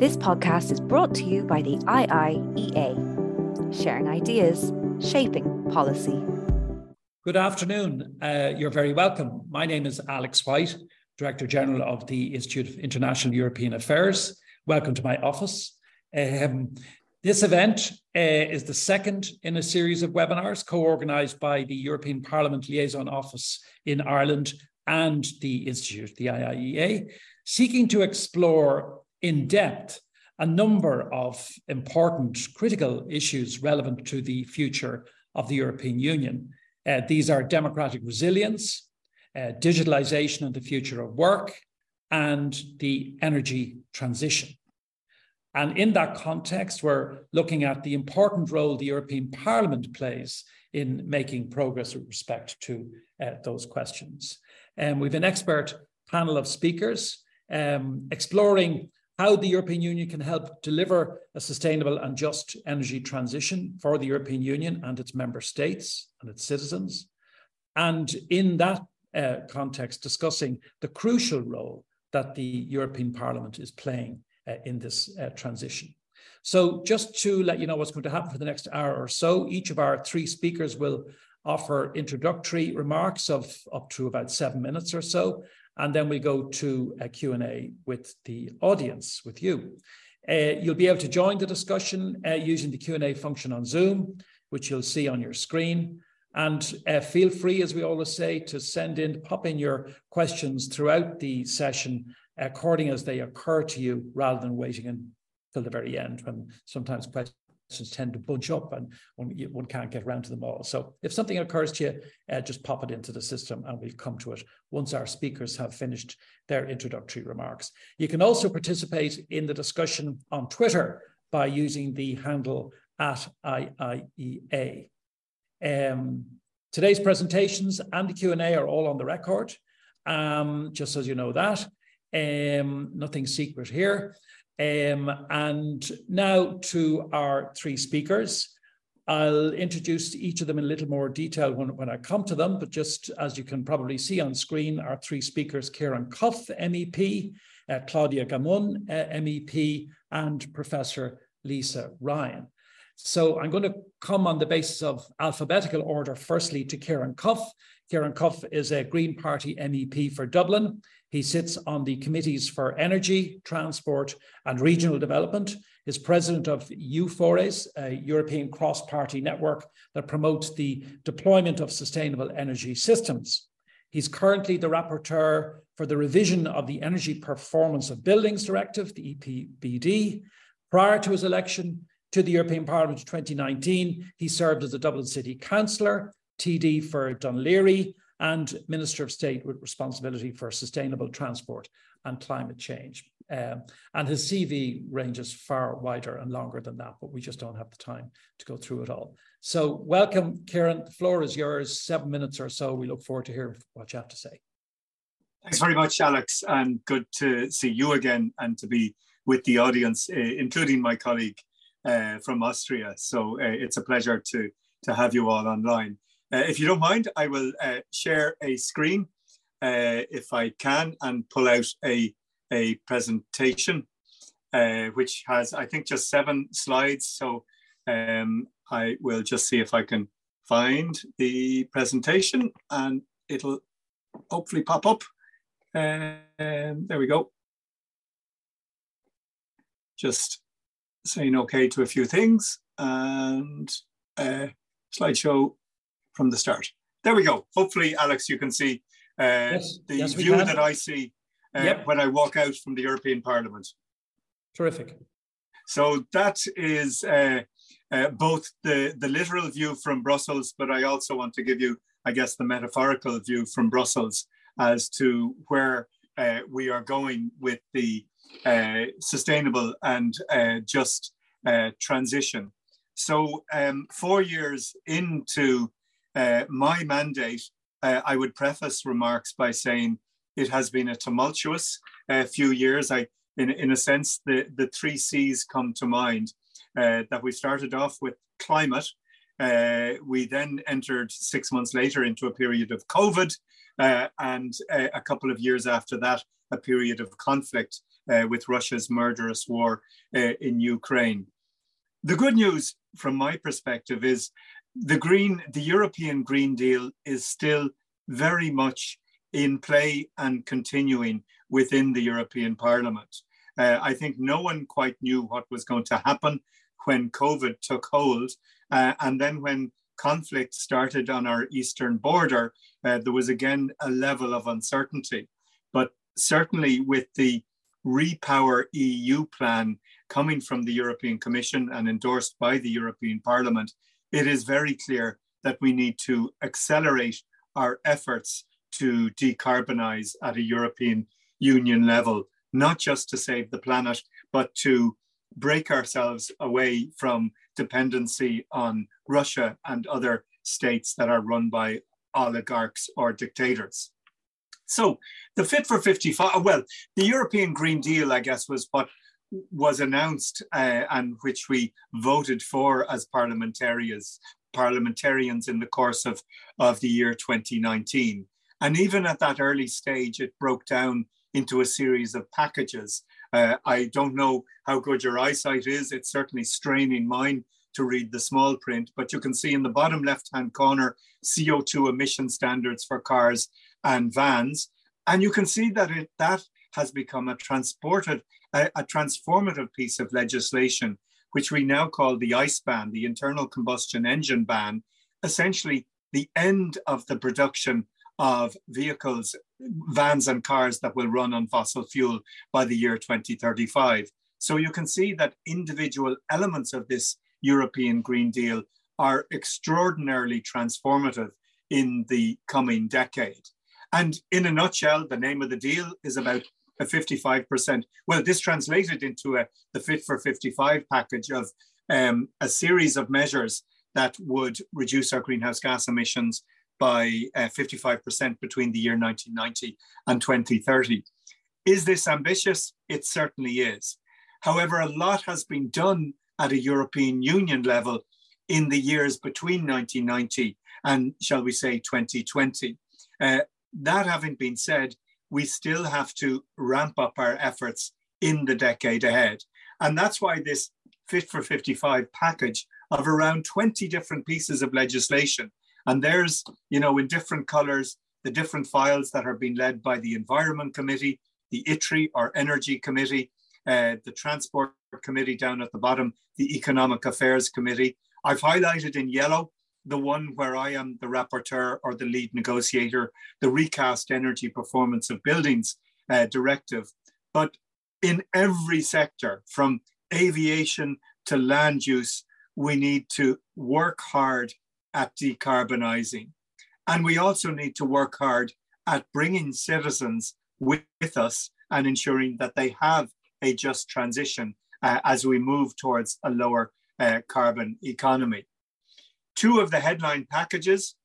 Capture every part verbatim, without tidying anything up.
This podcast is brought to you by the I I E A, sharing ideas, shaping policy. Good afternoon. Uh, you're very welcome. My name is Alex White, Director General of the Institute of International European Affairs. Welcome to my office. Um, this event uh, is the second in a series of webinars co-organised by the European Parliament Liaison Office in Ireland and the Institute, the I I E A, seeking to explore in depth a number of important critical issues relevant to the future of the European Union. Uh, these are democratic resilience, uh, digitalization and the future of work, and the energy transition. And in that context, we're looking at the important role the European Parliament plays in making progress with respect to uh, those questions. And um, we have an expert panel of speakers um, exploring how the European Union can help deliver a sustainable and just energy transition for the European Union and its member states and its citizens. And in that uh, context, discussing the crucial role that the European Parliament is playing uh, in this uh, transition. So just to let you know what's going to happen for the next hour or so, each of our three speakers will offer introductory remarks of up to about seven minutes or so, and then we go to a Q and A with the audience, with you. Uh, you'll be able to join the discussion uh, using the Q and A function on Zoom, which you'll see on your screen. And uh, feel free, as we always say, to send in, pop in your questions throughout the session, according as they occur to you, rather than waiting until the very end, when sometimes questions tend to bunch up and one, one can't get around to them all. So if something occurs to you, uh, just pop it into the system and we'll come to it once our speakers have finished their introductory remarks. You can also participate in the discussion on Twitter by using the handle at I I E A. Um, today's presentations and the Q and A are all on the record, um, just as you know that. Um, nothing secret here. Um, and now to our three speakers. I'll introduce each of them in a little more detail when, when I come to them, but just as you can probably see on screen, our three speakers, Ciarán Cuffe, M E P, uh, Claudia Gamon, uh, M E P, and Professor Lisa Ryan. So I'm going to come on the basis of alphabetical order, firstly to Ciarán Cuffe. Ciarán Cuffe is a Green Party M E P for Dublin. He sits on the committees for energy, transport, and regional development, is president of EUFORES, a European cross-party network that promotes the deployment of sustainable energy systems. He's currently the rapporteur for the revision of the Energy Performance of Buildings Directive, the E P B D. Prior to his election to the European Parliament in twenty nineteen, he served as the Dublin City Councillor, T D for Dun Laoghaire, and Minister of State with responsibility for sustainable transport and climate change. Um, and his C V ranges far wider and longer than that, but we just don't have the time to go through it all. So welcome, Ciarán. The floor is yours, seven minutes or so. We look forward to hearing what you have to say. Thanks very much, Alex, and good to see you again and to be with the audience, uh, including my colleague uh, from Austria. So uh, it's a pleasure to, to have you all online. Uh, if you don't mind, I will uh, share a screen uh, if I can and pull out a, a presentation, uh, which has, I think, just seven slides. So um, I will just see if I can find the presentation and it'll hopefully pop up. Uh, and there we go. Just saying okay to a few things and uh, slideshow. From the start. There we go. Hopefully, Alex, you can see uh, yes, the yes, view that I see uh, yep. when I walk out from the European Parliament. Terrific. So that is uh, uh, both the, the literal view from Brussels, but I also want to give you, I guess, the metaphorical view from Brussels as to where uh, we are going with the uh, sustainable and uh, just uh, transition. So um, four years into Uh, my mandate, uh, I would preface remarks by saying it has been a tumultuous uh, few years. I, in, in a sense, the, the three C's come to mind, uh, that we started off with climate. Uh, we then entered six months later into a period of COVID, uh, and a, a couple of years after that, a period of conflict. uh, with Russia's murderous war uh, in Ukraine. The good news from my perspective is the green, the European Green Deal is still very much in play and continuing within the European Parliament. Uh, I think no one quite knew what was going to happen when COVID took hold. Uh, and then when conflict started on our eastern border, uh, there was again a level of uncertainty. But certainly with the RePower E U plan coming from the European Commission and endorsed by the European Parliament, it is very clear that we need to accelerate our efforts to decarbonize at a European Union level, not just to save the planet, but to break ourselves away from dependency on Russia and other states that are run by oligarchs or dictators. So the Fit for fifty-five, well, the European Green Deal, I guess, was what was announced uh, and which we voted for as parliamentarians, parliamentarians in the course of, of the year twenty nineteen. And even at that early stage, it broke down into a series of packages. Uh, I don't know how good your eyesight is. It's certainly straining mine to read the small print, but you can see in the bottom left-hand corner, C O two emission standards for cars and vans. And you can see that it, that has become a, transported, a, a transformative piece of legislation, which we now call the ICE ban, the internal combustion engine ban, essentially the end of the production of vehicles, vans and cars that will run on fossil fuel by the year twenty thirty-five. So you can see that individual elements of this European Green Deal are extraordinarily transformative in the coming decade. And in a nutshell, the name of the deal is about a fifty-five percent. Well, this translated into a, the Fit for fifty-five package of um, a series of measures that would reduce our greenhouse gas emissions by uh, fifty-five percent between the year nineteen ninety and twenty thirty. Is this ambitious? It certainly is. However, a lot has been done at a European Union level in the years between nineteen ninety and, shall we say, twenty twenty. Uh, that having been said, we still have to ramp up our efforts in the decade ahead. And that's why this Fit for fifty-five package of around twenty different pieces of legislation. And there's, you know, in different colors, the different files that are being led by the Environment Committee, the I T R I or Energy Committee, uh, the Transport Committee down at the bottom, the Economic Affairs Committee. I've highlighted in yellow the one where I am the rapporteur or the lead negotiator, the recast Energy Performance of Buildings uh, Directive. But in every sector, from aviation to land use, we need to work hard at decarbonising. And we also need to work hard at bringing citizens with, with us and ensuring that they have a just transition uh, as we move towards a lower uh, carbon economy. Two of the headline packages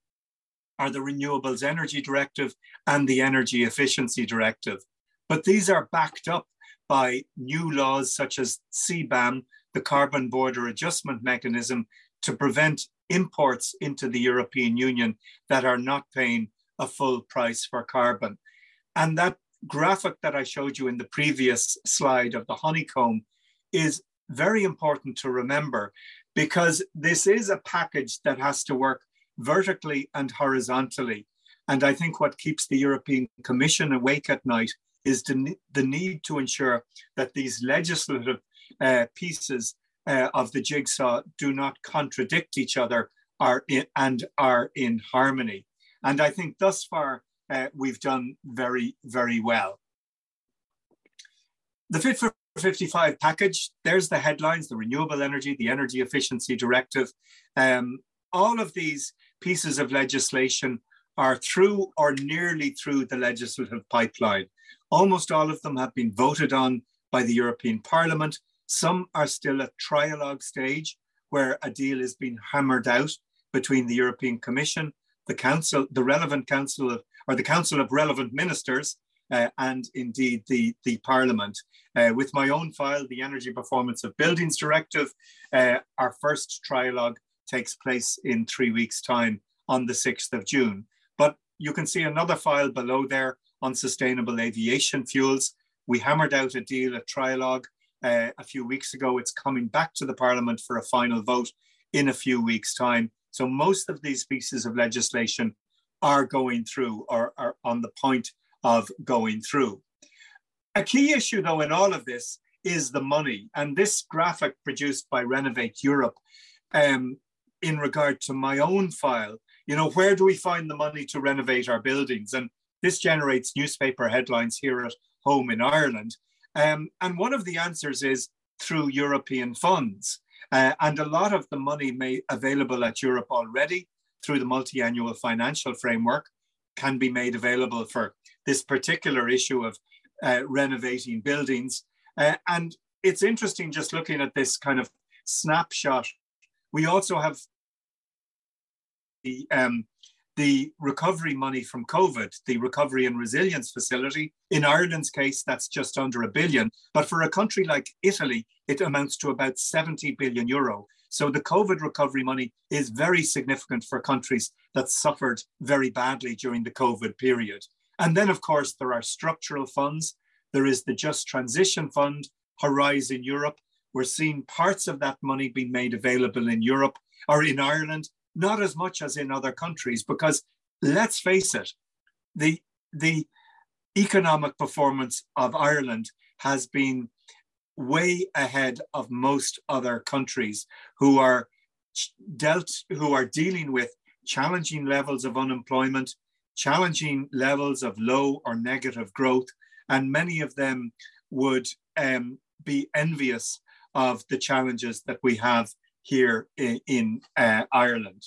are the Renewables Energy Directive and the Energy Efficiency Directive. But these are backed up by new laws such as C BAM, the Carbon Border Adjustment Mechanism, to prevent imports into the European Union that are not paying a full price for carbon. And that graphic that I showed you in the previous slide of the honeycomb is very important to remember, because this is a package that has to work vertically and horizontally. And I think what keeps the European Commission awake at night is the, the need to ensure that these legislative uh, pieces Uh, of the jigsaw do not contradict each other are in, and are in harmony. And I think thus far, uh, we've done very, very well. The Fit for fifty-five package, there's the headlines, the renewable energy, the energy efficiency directive. Um, all of these pieces of legislation are through or nearly through the legislative pipeline. Almost all of them have been voted on by the European Parliament. Some are still at trialogue stage, where a deal is being hammered out between the European Commission, the Council, the relevant Council of, or the Council of Relevant Ministers, uh, and indeed the, the Parliament. Uh, with my own file, the Energy Performance of Buildings Directive, uh, our first trialogue takes place in three weeks' time on the sixth of June. But you can see another file below there on sustainable aviation fuels. We hammered out a deal at trialogue uh, a few weeks ago. It's coming back to the Parliament for a final vote in a few weeks' time. So most of these pieces of legislation are going through or are on the point of going through. A key issue, though, in all of this is the money. And this graphic produced by Renovate Europe um, in regard to my own file, you know, where do we find the money to renovate our buildings? And this generates newspaper headlines here at home in Ireland. Um, and one of the answers is through European funds. Uh, and a lot of the money made available at Europe already through the multi-annual financial framework can be made available for this particular issue of uh, renovating buildings. Uh, and it's interesting just looking at this kind of snapshot. We also have the, um, the recovery money from COVID, the Recovery and Resilience Facility. In Ireland's case, that's just under a billion. But for a country like Italy, it amounts to about seventy billion euro. So the COVID recovery money is very significant for countries that suffered very badly during the COVID period. And then, of course, there are structural funds. There is the Just Transition Fund, Horizon Europe. We're seeing parts of that money being made available in Europe or in Ireland, not as much as in other countries, because let's face it, the, the economic performance of Ireland has been way ahead of most other countries who are dealt, who are dealing with challenging levels of unemployment, challenging levels of low or negative growth, and many of them would um, be envious of the challenges that we have here in, in uh, Ireland.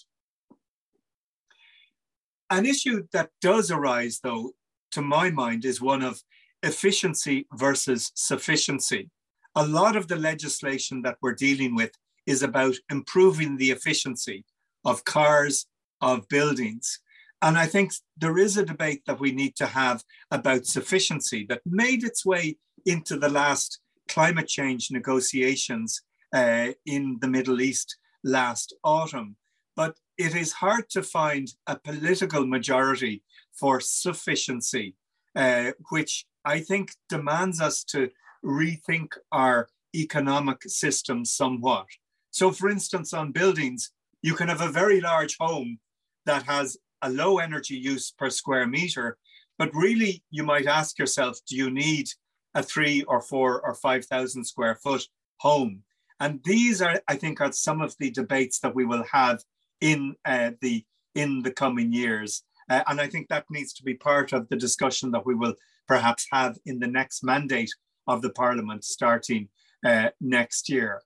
An issue that does arise, though, to my mind, is one of efficiency versus sufficiency. A lot of the legislation that we're dealing with is about improving the efficiency of cars, of buildings. And I think there is a debate that we need to have about sufficiency that made its way into the last climate change negotiations uh, in the Middle East last autumn. But it is hard to find a political majority for sufficiency, uh, which I think demands us to rethink our economic system somewhat. So for instance, on buildings, you can have a very large home that has a low energy use per square meter, but really you might ask yourself, do you need a three or four or five thousand square foot home? And these are, I think, are some of the debates that we will have in uh, the in the coming years. Uh, and I think that needs to be part of the discussion that we will perhaps have in the next mandate of the Parliament starting uh, next year.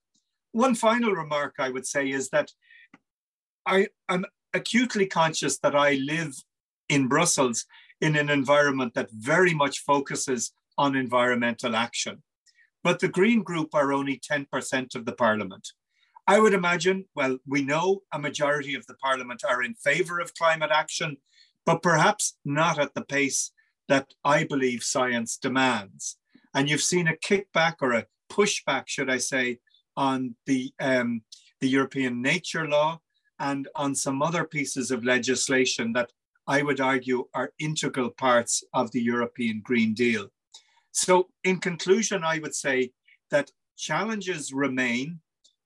One final remark I would say is that I, I'm acutely conscious that I live in Brussels in an environment that very much focuses on environmental action. But the Green Group are only ten percent of the Parliament. I would imagine, well, we know a majority of the Parliament are in favour of climate action, but perhaps not at the pace that I believe science demands. And you've seen a kickback or a pushback, should I say, on the, um, the European Nature Law and on some other pieces of legislation that I would argue are integral parts of the European Green Deal. So in conclusion, I would say that challenges remain.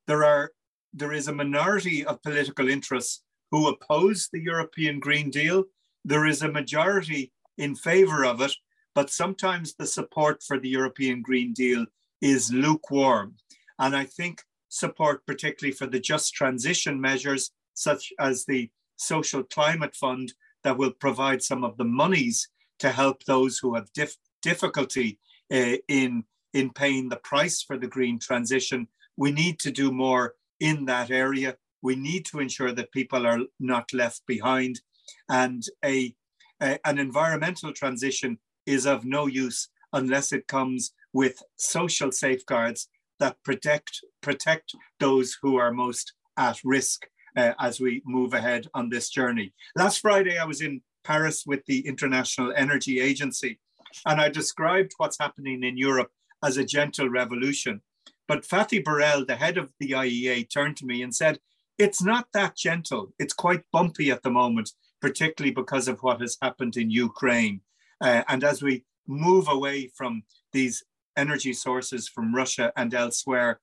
There are, there is a minority of political interests who oppose the European Green Deal. There is a majority in favor of it, but sometimes the support for the European Green Deal is lukewarm. And I think support, particularly for the just transition measures, such as the Social Climate Fund, that will provide some of the monies to help those who have difficulty difficulty uh, in, in paying the price for the green transition. We need to do more in that area. We need to ensure that people are not left behind. And a, a, an environmental transition is of no use unless it comes with social safeguards that protect, protect those who are most at risk uh, as we move ahead on this journey. Last Friday, I was in Paris with the International Energy Agency, and I described what's happening in Europe as a gentle revolution. But Fatih Burrell, the head of the I E A, turned to me and said, it's not that gentle. It's quite bumpy at the moment, particularly because of what has happened in Ukraine. Uh, and as we move away from these energy sources from Russia and elsewhere,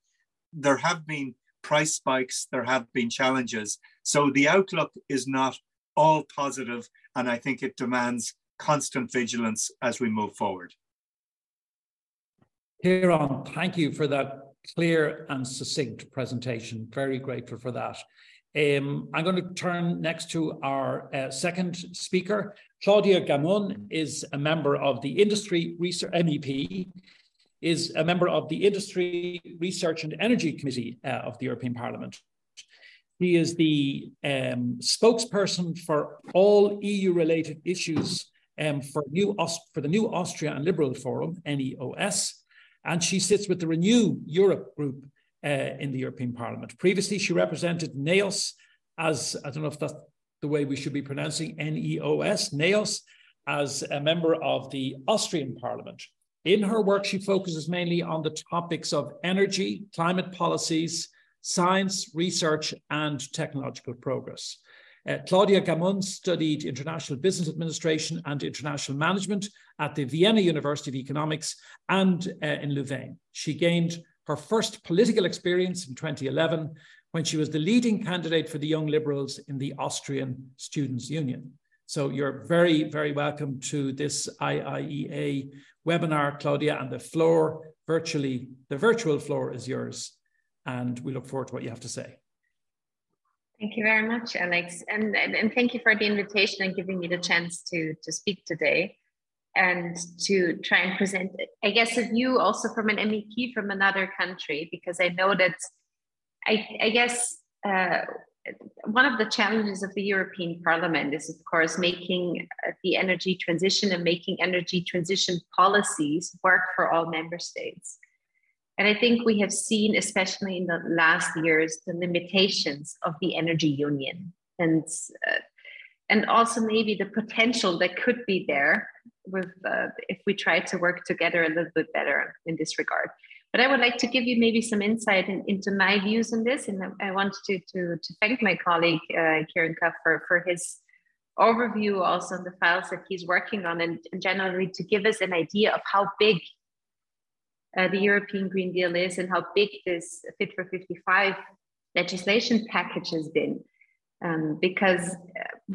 there have been price spikes, there have been challenges. So the outlook is not all positive, and I think it demands constant vigilance as we move forward. Ciarán, thank you for that clear and succinct presentation. Very grateful for that. Um, I'm going to turn next to our uh, second speaker. Claudia Gamon is a member of the Industry Research M E P, is a member of the Industry Research and Energy Committee uh, of the European Parliament. She is the um, spokesperson for all E U-related issues um, for, new for the new Austria and Liberal Forum, N E O S, and she sits with the Renew Europe group uh, in the European Parliament. Previously, she represented NEOS as, I don't know if that's the way we should be pronouncing N E O S, NEOS, as a member of the Austrian Parliament. In her work, she focuses mainly on the topics of energy, climate policies, science, research, and technological progress. Uh, Claudia Gamon studied international business administration and international management at the Vienna University of Economics and uh, in Louvain. She gained her first political experience in twenty eleven when she was the leading candidate for the Young Liberals in the Austrian Students' Union. So you're very, very welcome to this I I E A webinar, Claudia, and the floor virtually, the virtual floor is yours. And we look forward to what you have to say. Thank you very much, Alex. And, and, and thank you for the invitation and giving me the chance to, to speak today and to try and present, I guess, a view also from an M E P from another country, because I know that, I, I guess, uh, one of the challenges of the European Parliament is, of course, making the energy transition and making energy transition policies work for all member states. And I think we have seen, especially in the last years, the limitations of the energy union and, uh, and also maybe the potential that could be there with, uh, if we try to work together a little bit better in this regard. But I would like to give you maybe some insight in, into my views on this. And I want to, to, to thank my colleague, uh, Ciarán Cuffe, for, for his overview also on the files that he's working on, and, and generally to give us an idea of how big Uh, the European Green Deal is and how big this Fit for fifty-five legislation package has been. Um, because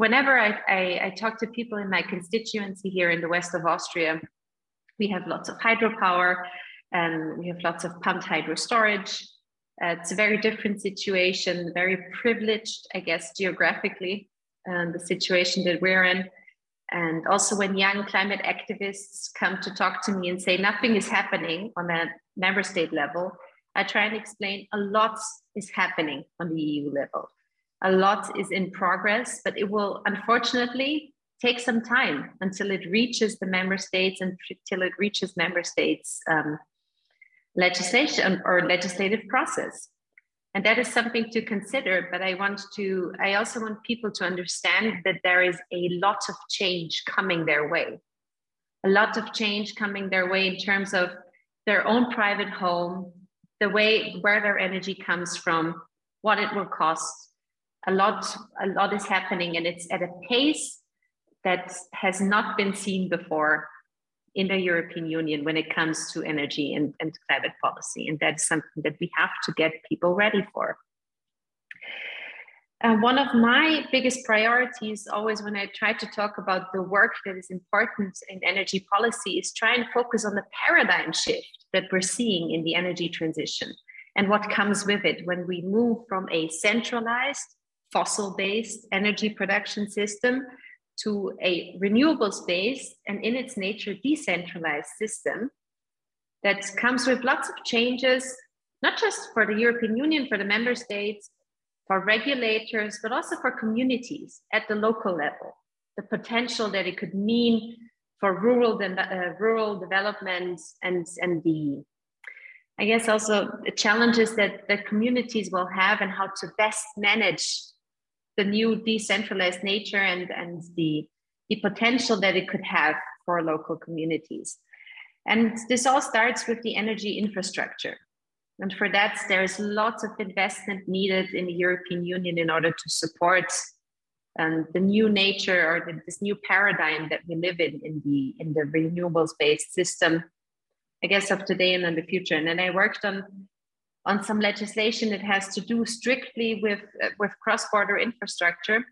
whenever I, I, I talk to people in my constituency here in the west of Austria, we have lots of hydropower, and we have lots of pumped hydro storage. Uh, it's a very different situation, very privileged, I guess, geographically, um, the situation that we're in. And also when young climate activists come to talk to me and say nothing is happening on a member state level, I try and explain a lot is happening on the E U level. A lot is in progress, but it will unfortunately take some time until it reaches the member states and till it reaches member states um, legislation or legislative process. And that is something to consider, but I want to, I also want people to understand that there is a lot of change coming their way. A lot of change coming their way in terms of their own private home, the way where their energy comes from, what it will cost. A lot, a lot is happening, and it's at a pace that has not been seen before in the European Union when it comes to energy and, and climate policy. And that's something that we have to get people ready for. Uh, one of my biggest priorities always when I try to talk about the work that is important in energy policy is try and focus on the paradigm shift that we're seeing in the energy transition and what comes with it when we move from a centralized, fossil-based energy production system to a renewables-based and in its nature decentralized system that comes with lots of changes, not just for the European Union, for the member states, for regulators, but also for communities at the local level. The potential that it could mean for rural, de uh, rural development and, and the, I guess also the challenges that the communities will have and how to best manage the new decentralized nature and, and the, the potential that it could have for local communities. And this all starts with the energy infrastructure. And for that, there is lots of investment needed in the European Union in order to support um, the new nature or the, this new paradigm that we live in in the, in the renewables-based system I guess, of today and in the future. And then I worked on on some legislation that has to do strictly with uh, with cross-border infrastructure.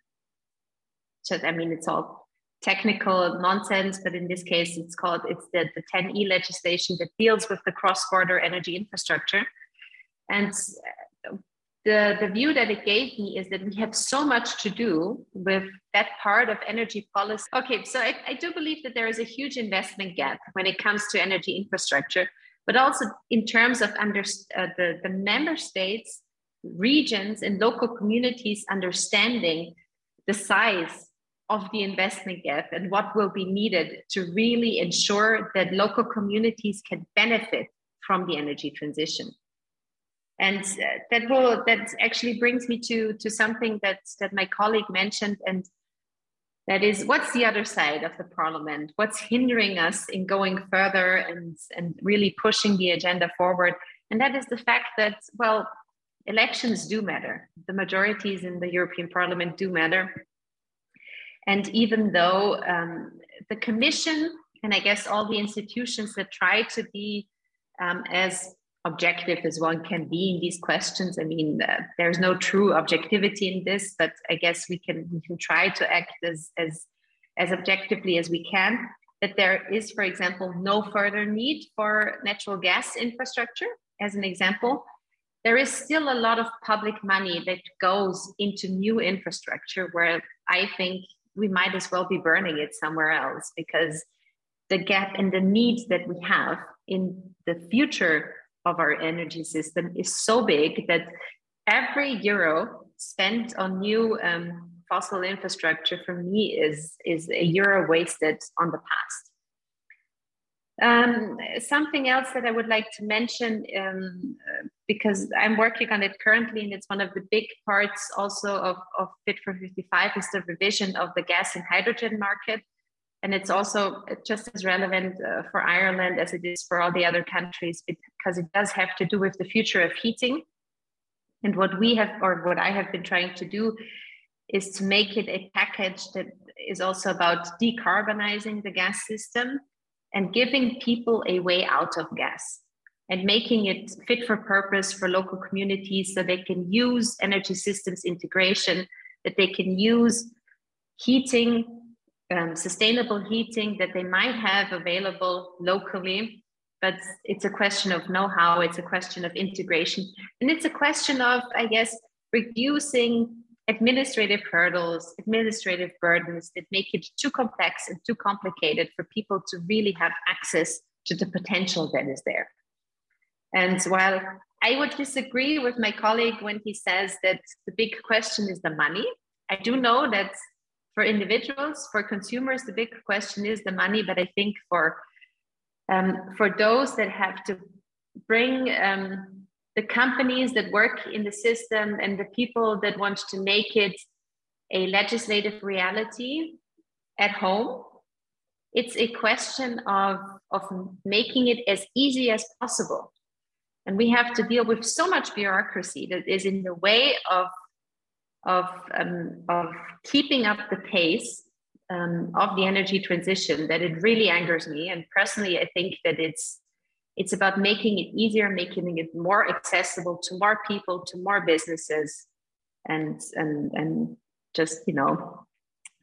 So I mean, it's all technical nonsense, but in this case, it's called it's the, the ten E legislation that deals with the cross-border energy infrastructure. And the, the view that it gave me is that we have so much to do with that part of energy policy. Okay, so I, I do believe that there is a huge investment gap when it comes to energy infrastructure, but also in terms of under, uh, the, the member states, regions, and local communities understanding the size of the investment gap and what will be needed to really ensure that local communities can benefit from the energy transition. And that will, that actually brings me to, to something that, that my colleague mentioned, and that is, what's the other side of the parliament? What's hindering us in going further and, and really pushing the agenda forward? And that is the fact that, well, elections do matter. The majorities in the European Parliament do matter. And even though um, the Commission, and I guess all the institutions that try to be um, as objective as one can be in these questions. I mean, uh, there's no true objectivity in this, but I guess we can we can try to act as as as objectively as we can. That there is, for example, no further need for natural gas infrastructure, as an example. There is still a lot of public money that goes into new infrastructure, where I think we might as well be burning it somewhere else, because the gap and the needs that we have in the future of our energy system is so big that every euro spent on new um, fossil infrastructure for me is, is a euro wasted on the past. Um, something else that I would like to mention, um, because I'm working on it currently, and it's one of the big parts also of, of Fit for fifty-five, is the revision of the gas and hydrogen market. And it's also just as relevant uh, for Ireland as it is for all the other countries, because it does have to do with the future of heating. And what we have, or what I have been trying to do, is to make it a package that is also about decarbonizing the gas system and giving people a way out of gas and making it fit for purpose for local communities, so they can use energy systems integration, that they can use heating, Um, sustainable heating that they might have available locally. But it's a question of know-how, it's a question of integration, and it's a question of, I guess, reducing administrative hurdles, administrative burdens that make it too complex and too complicated for people to really have access to the potential that is there. And while I would disagree with my colleague when he says that the big question is the money, I do know that for individuals, for consumers, the big question is the money. But I think for um, for those that have to bring um, the companies that work in the system and the people that want to make it a legislative reality at home, it's a question of, of making it as easy as possible. And we have to deal with so much bureaucracy that is in the way of Of, um, of keeping up the pace um, of the energy transition, that it really angers me. And personally, I think that it's, it's about making it easier, making it more accessible to more people, to more businesses, and, and, and just, you know,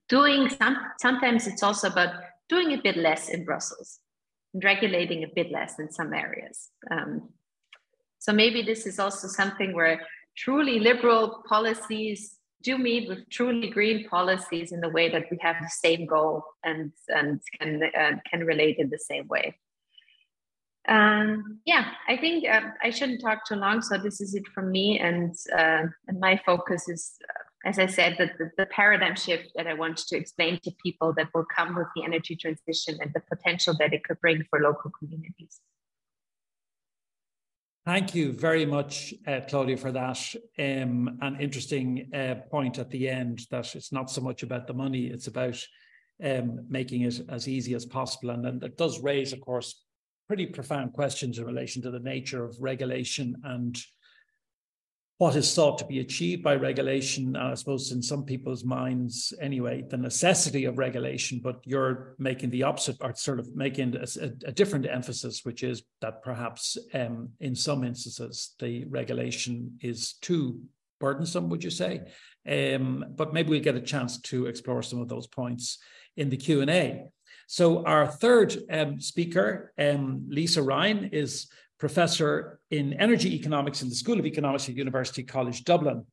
doing some, sometimes it's also about doing a bit less in Brussels and regulating a bit less in some areas. Um, so maybe this is also something where truly liberal policies do meet with truly green policies, in the way that we have the same goal and, and can, uh, can relate in the same way. Um, yeah, I think uh, I shouldn't talk too long, so this is it from me. And, uh, and my focus is, uh, as I said, that the, the paradigm shift that I want to explain to people that will come with the energy transition and the potential that it could bring for local communities. Thank you very much, uh, Claudia, for that um, an interesting uh, point at the end, that it's not so much about the money, it's about um, making it as easy as possible. And, and that does raise, of course, pretty profound questions in relation to the nature of regulation and what is thought to be achieved by regulation, and I suppose in some people's minds anyway, the necessity of regulation, but you're making the opposite, or sort of making a, a different emphasis, which is that perhaps um, in some instances, the regulation is too burdensome, would you say? Um, but maybe we'll get a chance to explore some of those points in the Q and A. So our third um, speaker, um, Lisa Ryan, is Professor in Energy Economics in the School of Economics at University College Dublin.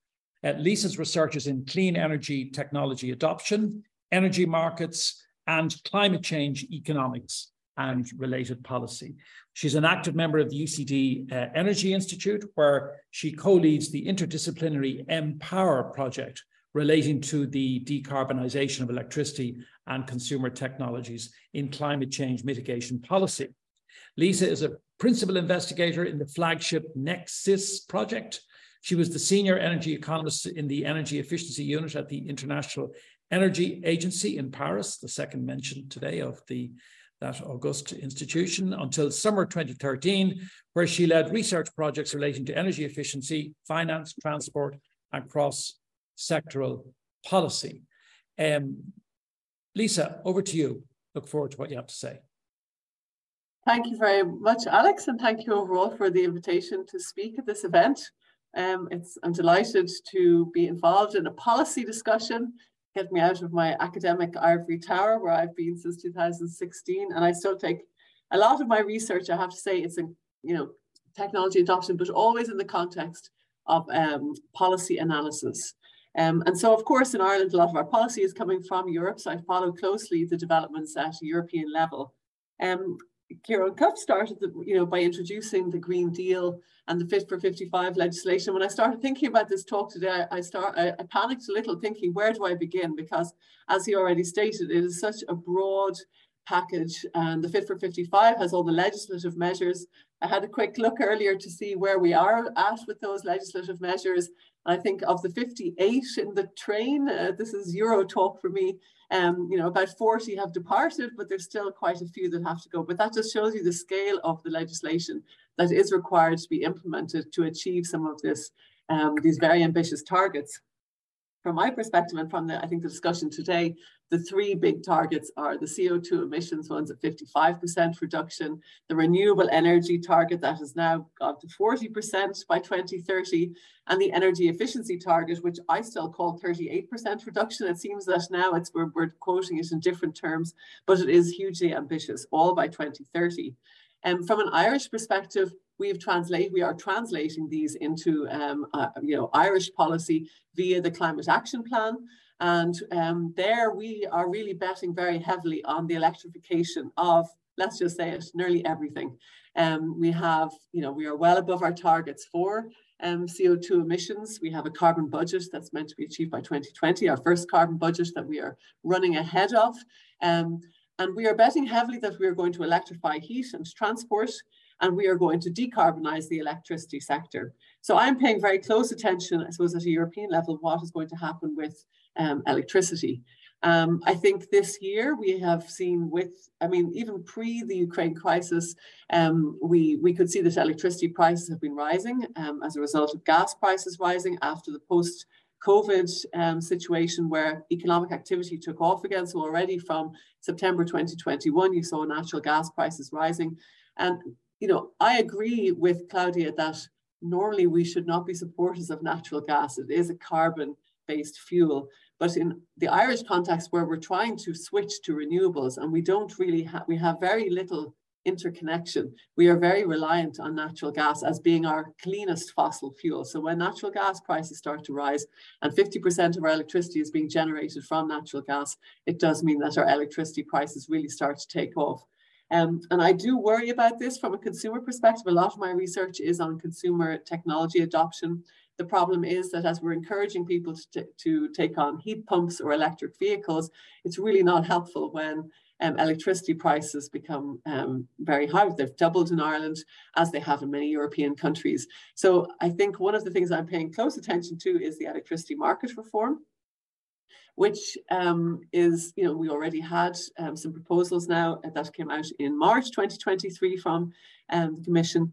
Uh, Lisa's research is in clean energy technology adoption, energy markets, and climate change economics and related policy. She's an active member of the U C D uh, Energy Institute, where she co-leads the interdisciplinary mPower project relating to the decarbonisation of electricity and consumer technologies in climate change mitigation policy. Lisa is a principal investigator in the flagship Nexus project. She was the senior energy economist in the energy efficiency unit at the International Energy Agency in Paris, the second mention today of the, that august institution, until summer twenty thirteen, where she led research projects relating to energy efficiency, finance, transport, and cross-sectoral policy. Um, Lisa, over to you. Look forward to what you have to say. Thank you very much, Alex, and thank you overall for the invitation to speak at this event. Um, it's, I'm delighted to be involved in a policy discussion, get me out of my academic ivory tower where I've been since two thousand sixteen, and I still take a lot of my research, I have to say, it's in, you know, technology adoption, but always in the context of um, policy analysis. Um, and so, of course, in Ireland, a lot of our policy is coming from Europe, so I follow closely the developments at a European level. Um, Ciarán Cuffe started, the, you know, by introducing the Green Deal and the Fit for fifty-five legislation. When I started thinking about this talk today, I, I start I, I panicked a little, thinking, where do I begin? Because, as he already stated, it is such a broad package, and the Fit for fifty-five has all the legislative measures. I had a quick look earlier to see where we are at with those legislative measures. I think of the fifty-eight in the train, uh, this is Euro talk for me, um, you know, about forty have departed, but there's still quite a few that have to go. But that just shows you the scale of the legislation that is required to be implemented to achieve some of this, um, these very ambitious targets. From my perspective, and from the, I think, the discussion today, the three big targets are the C O two emissions ones at fifty-five percent reduction, the renewable energy target that has now gone to forty percent by twenty thirty, and the energy efficiency target, which I still call thirty-eight percent reduction. It seems that now it's, we're, we're quoting it in different terms, but it is hugely ambitious, all by twenty thirty. And from an Irish perspective, We've translate, we are translating these into um, uh, you know, Irish policy via the Climate Action Plan. And um, there we are really betting very heavily on the electrification of, let's just say it, nearly everything. Um, we have, you know, we are well above our targets for um, C O two emissions. We have a carbon budget that's meant to be achieved by twenty twenty, our first carbon budget that we are running ahead of. Um, and we are betting heavily that we are going to electrify heat and transport, and we are going to decarbonize the electricity sector. So I'm paying very close attention, I suppose, at a European level, what is going to happen with um, electricity. Um, I think this year we have seen with, I mean, even pre the Ukraine crisis, um, we, we could see that electricity prices have been rising um, as a result of gas prices rising after the post COVID um, situation where economic activity took off again. So already from September twenty twenty-one, you saw natural gas prices rising. And you know, I agree with Claudia that normally we should not be supporters of natural gas. It is a carbon-based fuel. But in the Irish context, where we're trying to switch to renewables and we don't really have, we have very little interconnection. We are very reliant on natural gas as being our cleanest fossil fuel. So when natural gas prices start to rise and fifty percent of our electricity is being generated from natural gas, it does mean that our electricity prices really start to take off. Um, and I do worry about this from a consumer perspective. A lot of my research is on consumer technology adoption. The problem is that as we're encouraging people to, to take on heat pumps or electric vehicles, it's really not helpful when um, electricity prices become um, very high. They've doubled in Ireland, as they have in many European countries. So I think one of the things I'm paying close attention to is the electricity market reform, which um, is, you know, we already had um, some proposals now that came out in March twenty twenty-three from um, the Commission.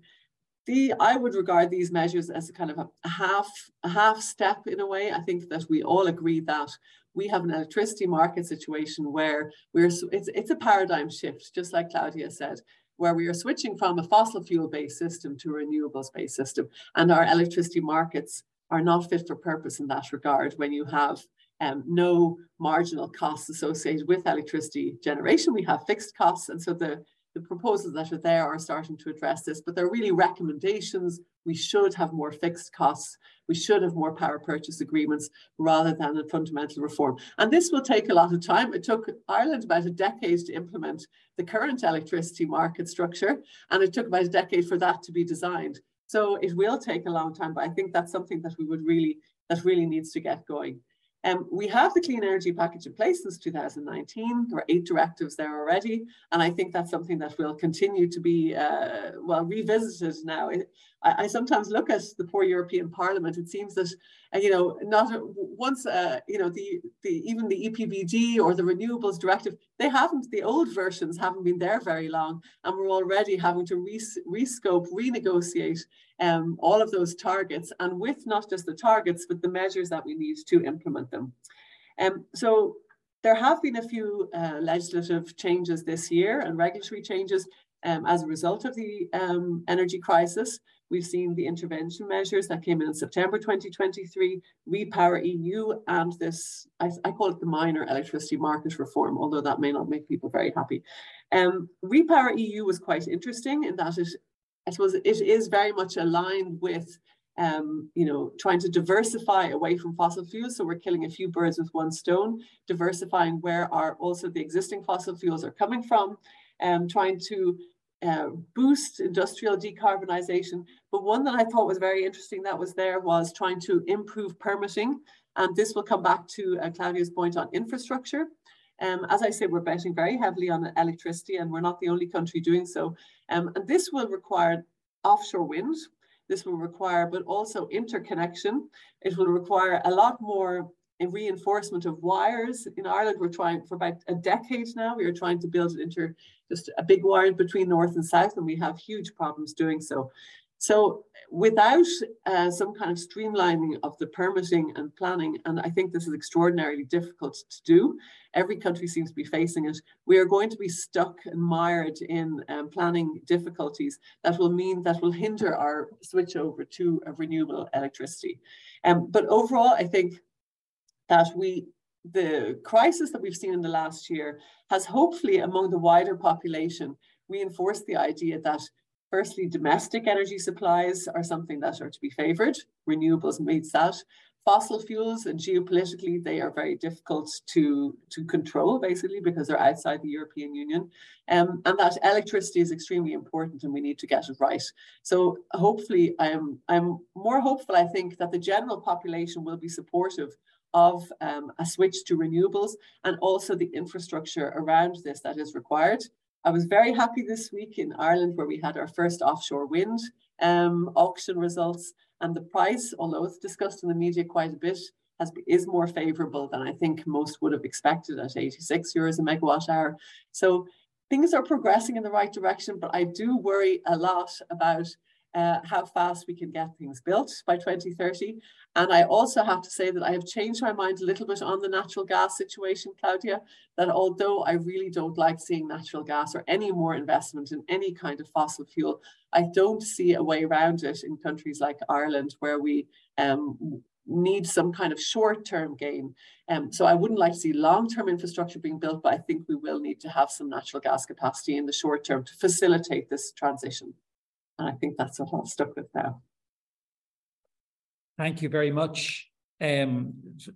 The, I would regard these measures as a kind of a half, a half step in a way. I think that we all agree that we have an electricity market situation where we're, it's, it's a paradigm shift, just like Claudia said, where we are switching from a fossil fuel-based system to a renewables-based system. And our electricity markets are not fit for purpose in that regard when you have Um, no marginal costs associated with electricity generation. We have fixed costs, and so the, the proposals that are there are starting to address this, but they're really recommendations. We should have more fixed costs. We should have more power purchase agreements rather than a fundamental reform. And this will take a lot of time. It took Ireland about a decade to implement the current electricity market structure, and it took about a decade for that to be designed. So it will take a long time, but I think that's something that we would really, that really needs to get going. Um, we have the Clean Energy Package in place since two thousand nineteen. There are eight directives there already, and I think that's something that will continue to be uh, well revisited now. It, I, I sometimes look at the poor European Parliament. It seems that uh, you know not once uh, you know the the even the E P B D or the Renewables Directive, they haven't, the old versions haven't been there very long, and we're already having to res rescope, renegotiate Um, all of those targets, and with not just the targets, but the measures that we need to implement them. Um, so there have been a few uh, legislative changes this year and regulatory changes um, as a result of the um, energy crisis. We've seen the intervention measures that came in in September twenty twenty-three, REPowerEU, and this, I, I call it the minor electricity market reform, although that may not make people very happy. Um, REPowerEU was quite interesting in that it I suppose it is very much aligned with, um, you know, trying to diversify away from fossil fuels. So we're killing a few birds with one stone, diversifying where are also the existing fossil fuels are coming from, um, trying to uh, boost industrial decarbonization. But one that I thought was very interesting that was there was trying to improve permitting. And this will come back to uh, Claudia's point on infrastructure. Um, as I say, we're betting very heavily on electricity, and we're not the only country doing so. Um, and this will require offshore wind. This will require, but also interconnection. It will require a lot more reinforcement of wires. In Ireland, we're trying for about a decade now. We are trying to build an inter, just a big wire between north and south, and we have huge problems doing so. So without uh, some kind of streamlining of the permitting and planning, and I think this is extraordinarily difficult to do, every country seems to be facing it, we are going to be stuck and mired in um, planning difficulties that will mean that will hinder our switch over to a renewable electricity. Um, but overall, I think that we, the crisis that we've seen in the last year has hopefully among the wider population reinforced the idea that firstly, domestic energy supplies are something that are to be favoured. Renewables meets that. Fossil fuels, and geopolitically, they are very difficult to, to control, basically, because they're outside the European Union. Um, and that electricity is extremely important, and we need to get it right. So hopefully, I'm, I'm more hopeful, I think, that the general population will be supportive of um, a switch to renewables, and also the infrastructure around this that is required. I was very happy this week in Ireland where we had our first offshore wind um, auction results, and the price, although it's discussed in the media quite a bit, has, is more favourable than I think most would have expected at eighty-six euros a megawatt hour. So things are progressing in the right direction, but I do worry a lot about uh, how fast we can get things built by twenty thirty. And I also have to say that I have changed my mind a little bit on the natural gas situation, Claudia, that although I really don't like seeing natural gas or any more investment in any kind of fossil fuel, I don't see a way around it in countries like Ireland where we um, need some kind of short-term gain. Um, so I wouldn't like to see long-term infrastructure being built, but I think we will need to have some natural gas capacity in the short term to facilitate this transition. And I think that's what I'm stuck with now. Thank you very much, um,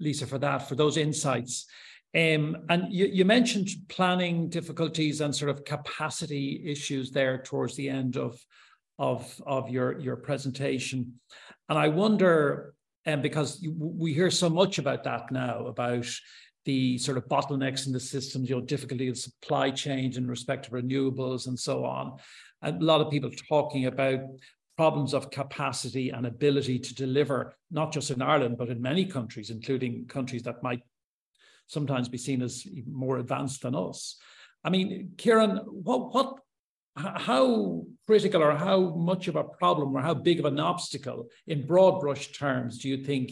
Lisa, for that, for those insights. Um, and you, you mentioned planning difficulties and sort of capacity issues there towards the end of, of, of your, your presentation. And I wonder, um, because we hear so much about that now, about the sort of bottlenecks in the systems, you know, difficulty in supply chains in respect to renewables and so on. A lot of people talking about problems of capacity and ability to deliver, not just in Ireland, but in many countries, including countries that might sometimes be seen as more advanced than us. I mean, Ciarán, what, what how critical or how much of a problem or how big of an obstacle in broad brush terms do you think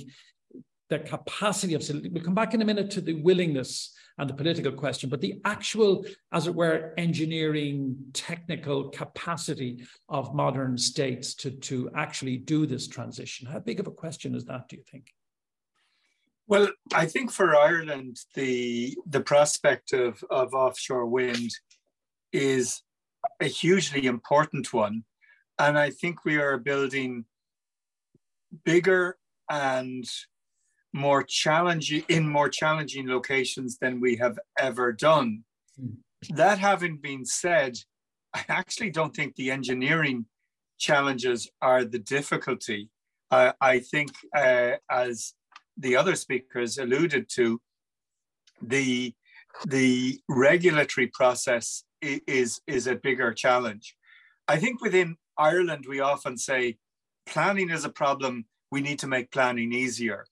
the capacity of, we'll come back in a minute to the willingness and the political question, but the actual, as it were, engineering, technical capacity of modern states to, to actually do this transition. How big of a question is that, do you think? Well, I think for Ireland, the, the prospect of, of offshore wind is a hugely important one. And I think we are building bigger and more challenging in more challenging locations than we have ever done. That having been said, I actually don't think the engineering challenges are the difficulty. Uh, I think, uh, as the other speakers alluded to, the the regulatory process is is a bigger challenge. I think within Ireland we often say planning is a problem. We need to make planning easier.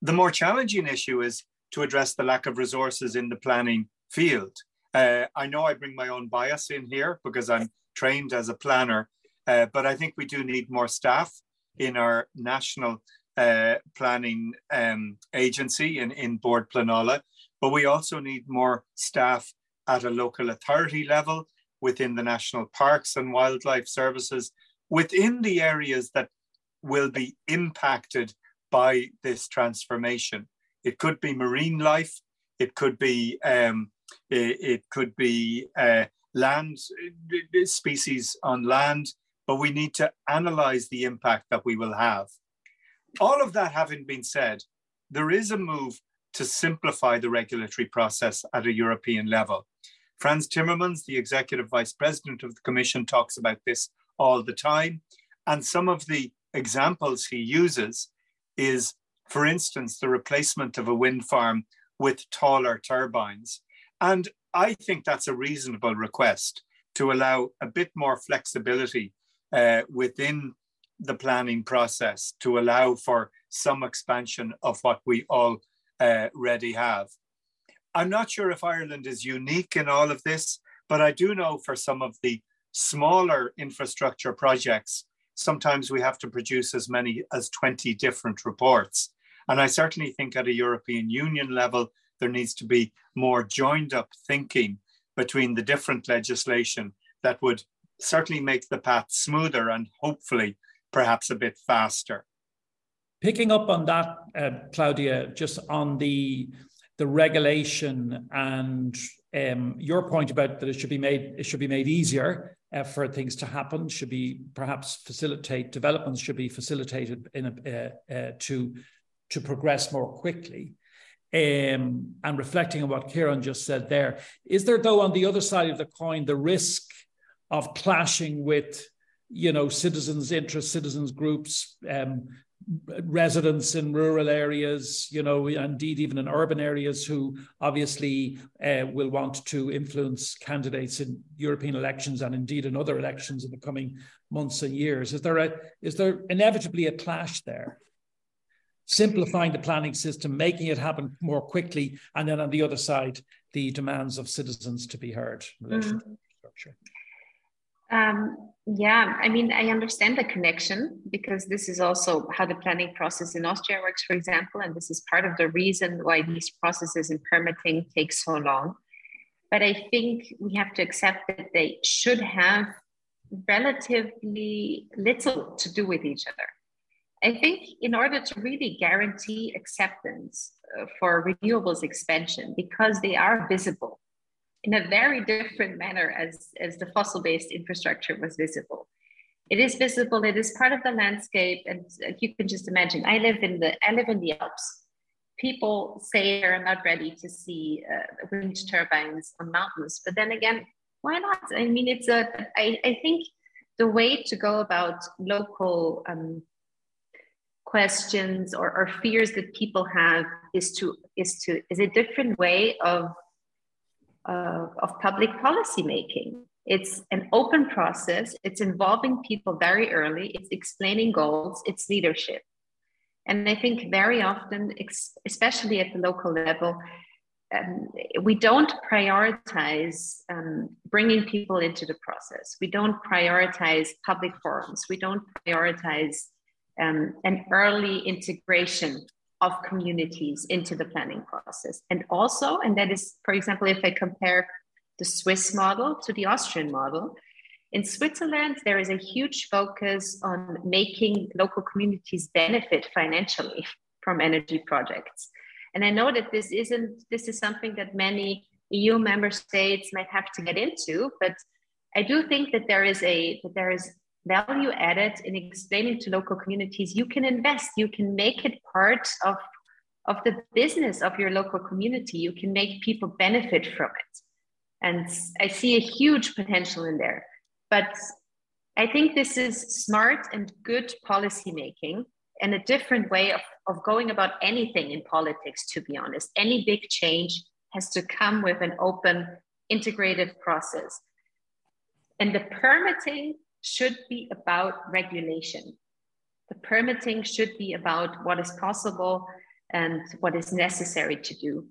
The more challenging issue is to address the lack of resources in the planning field. Uh, I know I bring my own bias in here because I'm trained as a planner, uh, but I think we do need more staff in our national uh, planning um, agency in, in Bord Pleanála, but we also need more staff at a local authority level, within the National Parks and Wildlife Services, within the areas that will be impacted by this transformation. It could be marine life, it could be um, it, it could be uh, land species on land, but we need to analyze the impact that we will have. All of that having been said, there is a move to simplify the regulatory process at a European level. Franz Timmermans, the Executive Vice President of the Commission, talks about this all the time. And some of the examples he uses is, for instance, the replacement of a wind farm with taller turbines. And I think that's a reasonable request to allow a bit more flexibility uh, within the planning process to allow for some expansion of what we all uh, already have. I'm not sure if Ireland is unique in all of this, but I do know for some of the smaller infrastructure projects, sometimes we have to produce as many as twenty different reports. And I certainly think at a European Union level, there needs to be more joined up thinking between the different legislation that would certainly make the path smoother and hopefully perhaps a bit faster. Picking up on that, uh, Claudia, just on the, the regulation and um, your point about that it should be made, it should be made easier Uh, for things to happen, should be perhaps facilitate developments should be facilitated in a, uh, uh, to to progress more quickly. Um, and reflecting on what Ciarán just said there, is there though on the other side of the coin the risk of clashing with, you know, citizens' interests, citizens' groups, um, residents in rural areas, you know, indeed even in urban areas who obviously uh, will want to influence candidates in European elections and indeed in other elections in the coming months and years? Is there, a, is there inevitably a clash there? Simplifying the planning system, making it happen more quickly, and then on the other side, the demands of citizens to be heard in relation to infrastructure. Um, yeah, I mean, I understand the connection because this is also how the planning process in Austria works, for example, and this is part of the reason why these processes in permitting take so long. But I think we have to accept that they should have relatively little to do with each other. I think in order to really guarantee acceptance for renewables expansion, because they are visible in a very different manner as, as the fossil-based infrastructure was visible. It is visible, it is part of the landscape, and you can just imagine, I live in the, I live in the Alps. People say they're not ready to see uh, wind turbines on mountains, but then again, why not? I mean, it's a, I, I think the way to go about local um, questions or, or fears that people have is to, is to, is a different way of Uh, of public policy making. It's an open process, it's involving people very early, it's explaining goals, it's leadership. And I think very often, especially at the local level, um, we don't prioritize um, bringing people into the process. We don't prioritize public forums. We don't prioritize um, an early integration of communities into the planning process. And also, and that is, for example, if I compare the Swiss model to the Austrian model, in Switzerland, there is a huge focus on making local communities benefit financially from energy projects. And I know that this isn't, this is something that many E U member states might have to get into, but I do think that there is a, that there is value added in explaining to local communities, you can invest, you can make it part of, of the business of your local community, you can make people benefit from it. And I see a huge potential in there. But I think this is smart and good policymaking and a different way of, of going about anything in politics, to be honest. Any big change has to come with an open, integrated process. And the permitting should be about regulation. The permitting should be about what is possible and what is necessary to do.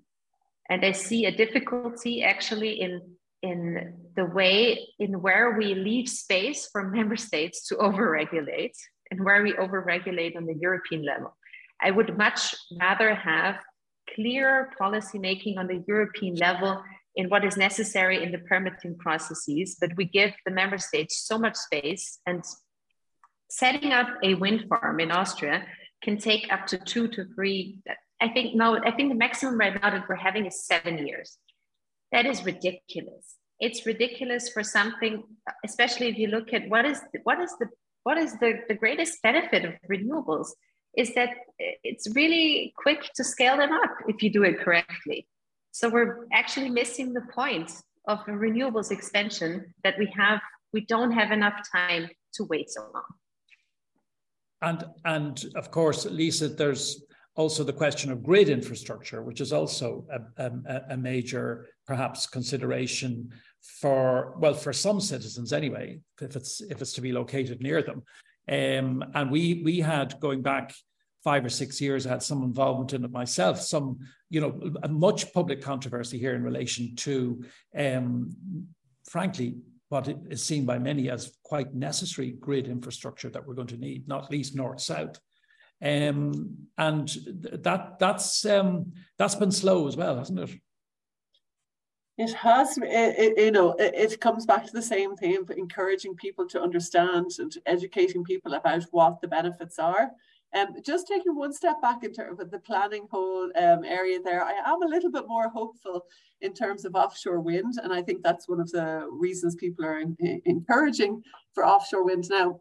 And I see a difficulty actually in, in the way in where we leave space for member states to overregulate and where we overregulate on the European level. I would much rather have clear policymaking on the European level in what is necessary in the permitting processes, but we give the member states so much space, and setting up a wind farm in Austria can take up to two to three, I think no, I think the maximum right now that we're having is seven years. That is ridiculous. It's ridiculous for something, especially if you look at what is what is the what is the, the greatest benefit of renewables is that it's really quick to scale them up if you do it correctly. So we're actually missing the point of a renewables expansion that we have. We don't have enough time to wait so long. And and of course, Lisa, there's also the question of grid infrastructure, which is also a, a, a major, perhaps, consideration for, well, for some citizens anyway, if it's if it's to be located near them. Um, and we we had, going back five or six years, I had some involvement in it myself, some, you know, much public controversy here in relation to, um, frankly, what is seen by many as quite necessary grid infrastructure that we're going to need, not least north-south. Um, and that that's um, that's been slow as well, hasn't it? It has, it, it, you know, it, it comes back to the same thing of encouraging people to understand and educating people about what the benefits are. Um, just taking one step back in terms of the planning whole um, area there, I am a little bit more hopeful in terms of offshore wind, and I think that's one of the reasons people are in, in, encouraging for offshore wind now.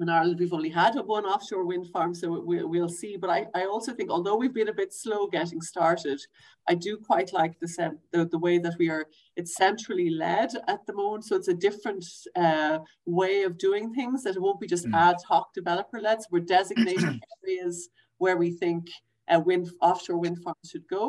In Ireland, we've only had one offshore wind farm, so we, we'll see. But I, I also think, although we've been a bit slow getting started, I do quite like the, the, the way that we are, it's centrally led at the moment. So it's a different uh, way of doing things, that it won't be just mm. ad hoc developer-led. So we're designating areas where we think Uh, wind, offshore wind farms should go.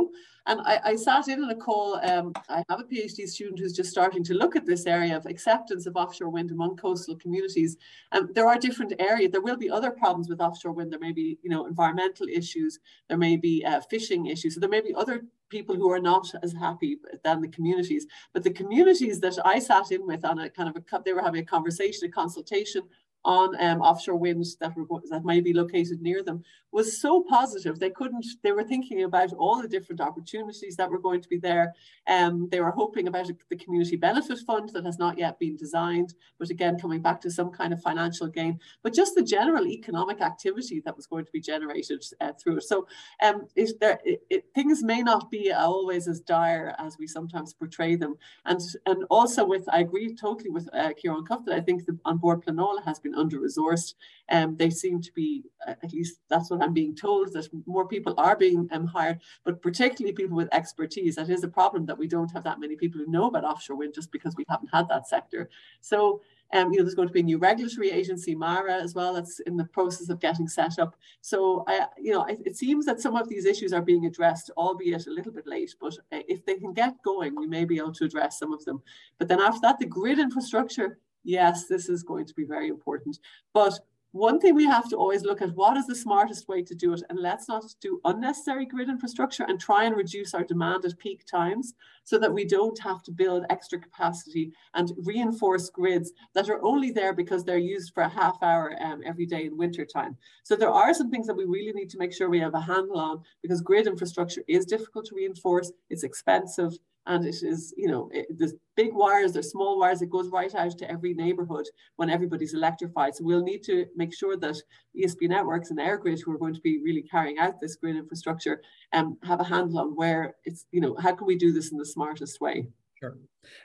And I, I sat in on a call, um, I have a PhD student who's just starting to look at this area of acceptance of offshore wind among coastal communities. Um, there are different areas, there will be other problems with offshore wind, there may be, you know, environmental issues, there may be uh, fishing issues, so there may be other people who are not as happy than the communities. But the communities that I sat in with on a kind of a, they were having a conversation, a consultation, on um, offshore winds that were that might be located near them, was so positive. They couldn't, they were thinking about all the different opportunities that were going to be there. Um, they were hoping about the community benefit fund that has not yet been designed, but again, coming back to some kind of financial gain, but just the general economic activity that was going to be generated uh, through it. So um, is there, it, it, things may not be always as dire as we sometimes portray them. And, and also with, I agree totally with uh, Ciarán Cuffe, that I think the An Bord Pleanála has been under-resourced. Um, they seem to be, uh, at least that's what I'm being told, that more people are being um, hired, but particularly people with expertise. That is a problem, that we don't have that many people who know about offshore wind, just because we haven't had that sector. So um, you know, there's going to be a new regulatory agency, MARA, as well, that's in the process of getting set up. So I, you know, it, it seems that some of these issues are being addressed, albeit a little bit late, but if they can get going, we may be able to address some of them. But then after that, the grid infrastructure, yes, this is going to be very important. But one thing we have to always look at, what is the smartest way to do it? And let's not do unnecessary grid infrastructure and try and reduce our demand at peak times so that we don't have to build extra capacity and reinforce grids that are only there because they're used for a half hour um, every day in winter time. So there are some things that we really need to make sure we have a handle on, because grid infrastructure is difficult to reinforce, it's expensive, and it is, you know, it, there's big wires, there's small wires, it goes right out to every neighborhood when everybody's electrified. So we'll need to make sure that E S B Networks and EirGrid, who are going to be really carrying out this grid infrastructure, um, have a handle on where it's, you know, how can we do this in the smartest way? Sure.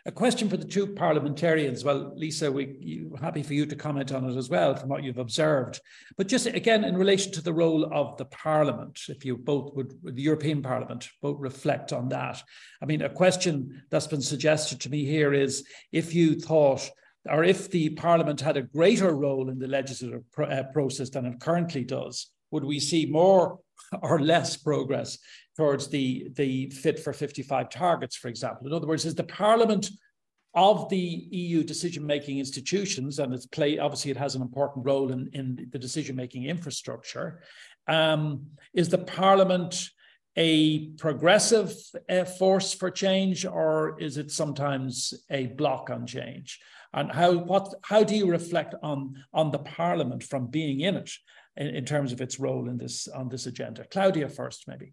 A question for the two parliamentarians. Well, Lisa, we you, happy for you to comment on it as well from what you've observed. But just again, in relation to the role of the Parliament, if you both would, the European Parliament, both reflect on that. I mean, a question that's been suggested to me here is if you thought, or if the Parliament had a greater role in the legislative pro uh, process than it currently does, would we see more or less progress towards the, the Fit for fifty-five targets, for example? In other words, is the Parliament of the E U decision-making institutions, and it's play, obviously it has an important role in, in the decision-making infrastructure, um, is the Parliament a progressive uh, force for change, or is it sometimes a block on change? And how, what, how do you reflect on, on the Parliament from being in it in, in terms of its role in this, on this agenda? Claudia first, maybe.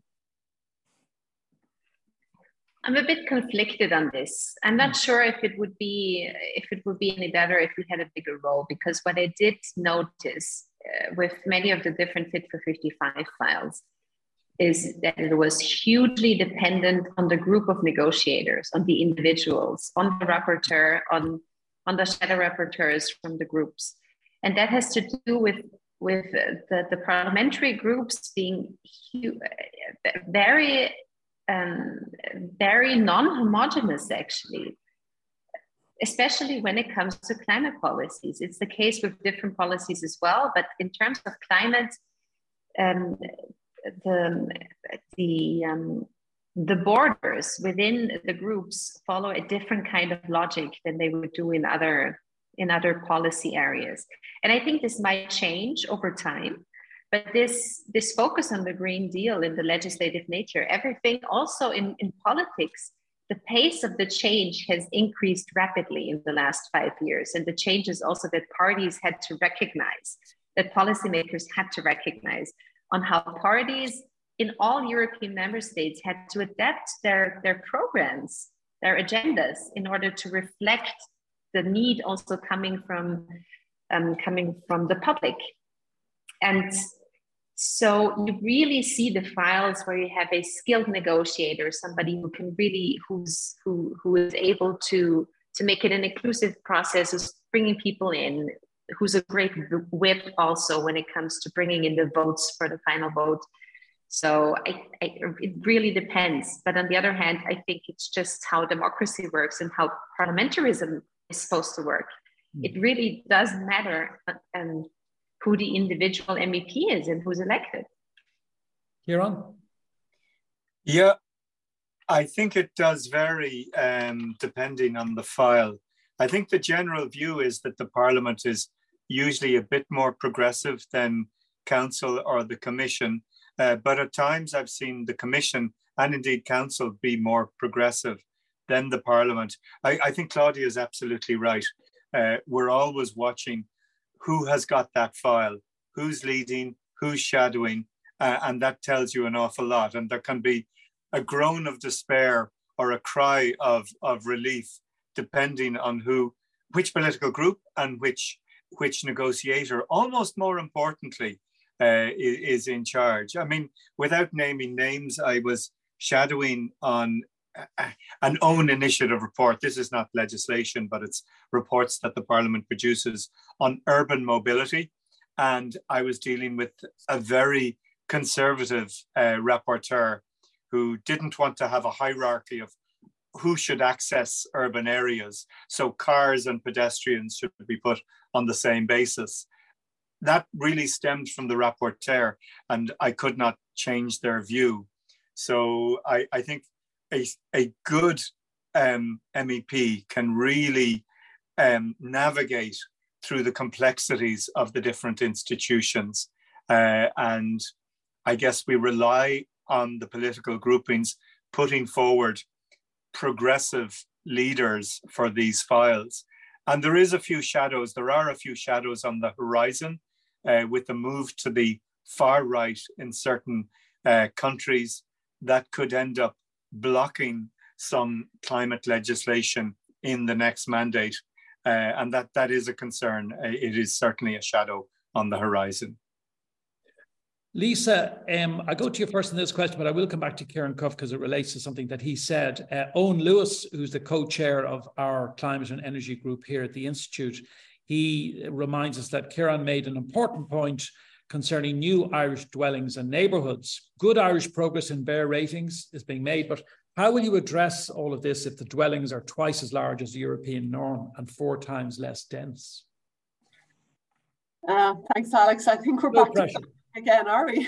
I'm a bit conflicted on this. I'm not sure if it would be if it would be any better if we had a bigger role, because what I did notice uh, with many of the different Fit for fifty-five files is that it was hugely dependent on the group of negotiators, on the individuals, on the rapporteur, on, on the shadow rapporteurs from the groups. And that has to do with with the, the parliamentary groups being huge, very, Um, very non-homogeneous, actually, especially when it comes to climate policies. It's the case with different policies as well, but in terms of climate, um, the, the, um, the borders within the groups follow a different kind of logic than they would do in other, in other policy areas. And I think this might change over time. But this, this focus on the Green Deal in the legislative nature, everything also in, in politics, the pace of the change has increased rapidly in the last five years. And the changes also that parties had to recognize, that policymakers had to recognize, on how parties in all European member states had to adapt their, their programs, their agendas, in order to reflect the need also coming from, um, coming from the public. And so you really see the files where you have a skilled negotiator, somebody who can really, who's, who, who is able to, to make it an inclusive process, who's bringing people in, who's a great whip also when it comes to bringing in the votes for the final vote. So I, I, it really depends. But on the other hand, I think it's just how democracy works and how parliamentarism is supposed to work. Mm. It really does matter. And, who the individual M E P is and who's elected. Ciarán? Yeah, I think it does vary um, depending on the file. I think the general view is that the Parliament is usually a bit more progressive than Council or the Commission, uh, but at times I've seen the Commission and indeed Council be more progressive than the Parliament. I, I think Claudia is absolutely right. Uh, we're always watching who has got that file, who's leading, who's shadowing, uh, and that tells you an awful lot. And there can be a groan of despair or a cry of, of relief, depending on who, which political group and which, which negotiator, almost more importantly, uh, is, is in charge. I mean, without naming names, I was shadowing on an own initiative report. This is not legislation, but it's reports that the Parliament produces on urban mobility. And I was dealing with a very conservative uh, rapporteur who didn't want to have a hierarchy of who should access urban areas. So cars and pedestrians should be put on the same basis. That really stemmed from the rapporteur, and I could not change their view. So I, I think A, a good um, M E P can really um, navigate through the complexities of the different institutions. Uh, and I guess we rely on the political groupings putting forward progressive leaders for these files. And there is a few shadows. There are a few shadows on the horizon uh, with the move to the far right in certain uh, countries that could end up blocking some climate legislation in the next mandate. Uh, and that, that is a concern. It is certainly a shadow on the horizon. Lisa, um, I go to you first in this question, but I will come back to Ciarán Cuffe because it relates to something that he said. Uh, Owen Lewis, who's the co-chair of our climate and energy group here at the Institute, he reminds us that Ciarán made an important point concerning new Irish dwellings and neighbourhoods. Good Irish progress in B E A R ratings is being made, but how will you address all of this if the dwellings are twice as large as the European norm and four times less dense? Uh, thanks, Alex. I think we're no back pressure. to Again, Ari,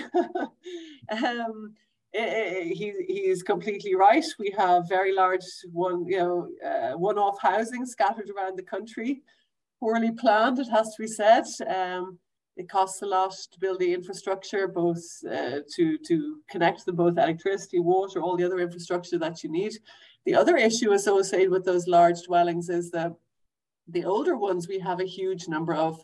um, he, he is completely right. We have very large one, you know, uh, one-off housing scattered around the country, poorly planned, it has to be said. Um, it costs a lot to build the infrastructure, both uh, to, to connect them, both electricity, water, all the other infrastructure that you need. The other issue associated with those large dwellings is that the older ones, we have a huge number of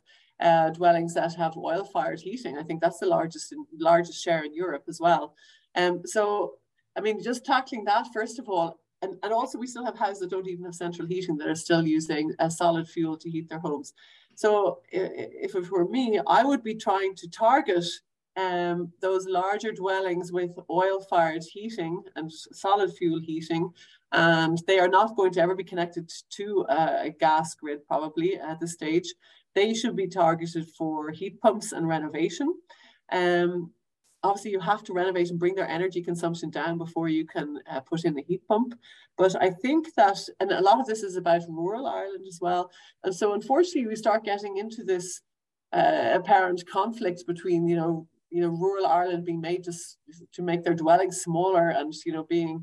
Uh, dwellings that have oil-fired heating. I think that's the largest largest share in Europe as well. Um, so, I mean, just tackling that first of all, and, and also we still have houses that don't even have central heating that are still using a solid fuel to heat their homes. So if it were me, I would be trying to target um, those larger dwellings with oil-fired heating and solid fuel heating, and they are not going to ever be connected to a gas grid probably at this stage. They should be targeted for heat pumps and renovation. Um, obviously, you have to renovate and bring their energy consumption down before you can uh, put in a heat pump. But I think that, and a lot of this is about rural Ireland as well. And so, unfortunately, we start getting into this uh, apparent conflict between, you know, you know, rural Ireland being made to, to make their dwellings smaller and, you know, being,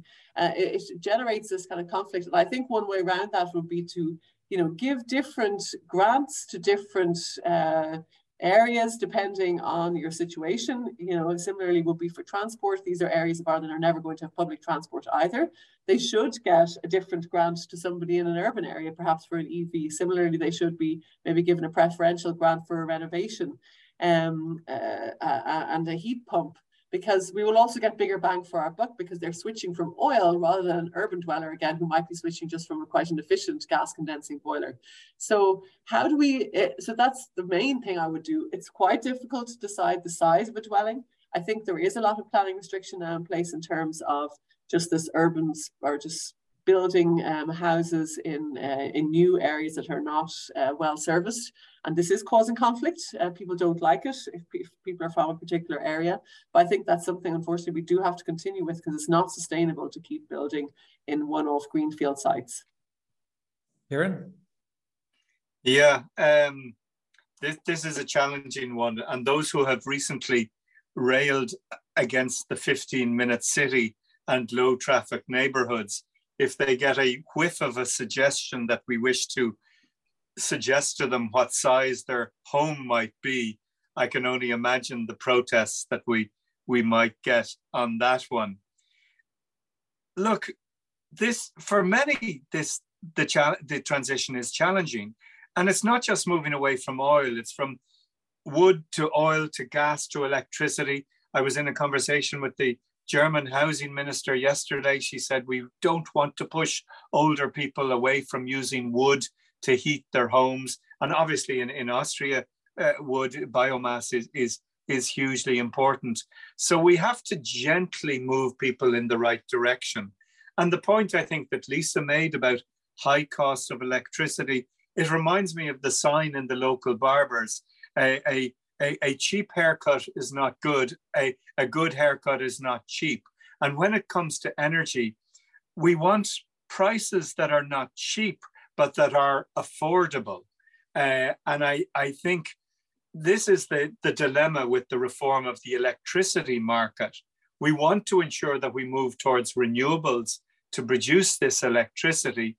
uh, it, it generates this kind of conflict. And I think one way around that would be to, you know, give different grants to different uh, areas depending on your situation. You know, similarly will be for transport. These are areas of Ireland that are never going to have public transport either. They should get a different grant to somebody in an urban area, perhaps for an E V. Similarly, they should be maybe given a preferential grant for a renovation um, uh, uh, and a heat pump, because we will also get bigger bang for our buck because they're switching from oil rather than an urban dweller, again, who might be switching just from a quite an efficient gas condensing boiler. So how do we, so that's the main thing I would do. It's quite difficult to decide the size of a dwelling. I think there is a lot of planning restriction now in place in terms of just this urban or just building um, houses in, uh, in new areas that are not uh, well serviced. And this is causing conflict. Uh, people don't like it if, if people are from a particular area. But I think that's something, unfortunately, we do have to continue with because it's not sustainable to keep building in one-off greenfield sites. Ciarán? Yeah, um, this, this is a challenging one. And those who have recently railed against the fifteen-minute city and low-traffic neighbourhoods, if they get a whiff of a suggestion that we wish to suggest to them what size their home might be, I can only imagine the protests that we, we might get on that one. Look, this for many, this the, the transition is challenging. And it's not just moving away from oil, it's from wood to oil to gas to electricity. I was in a conversation with the German housing minister yesterday. She said, we don't want to push older people away from using wood to heat their homes. And obviously in, in Austria, uh, wood, biomass is, is, is hugely important. So we have to gently move people in the right direction. And the point I think that Lisa made about high cost of electricity, it reminds me of the sign in the local barbers, a, a A, a cheap haircut is not good. A, a good haircut is not cheap. And when it comes to energy, we want prices that are not cheap, but that are affordable. Uh, and I, I think this is the, the dilemma with the reform of the electricity market. We want to ensure that we move towards renewables to produce this electricity,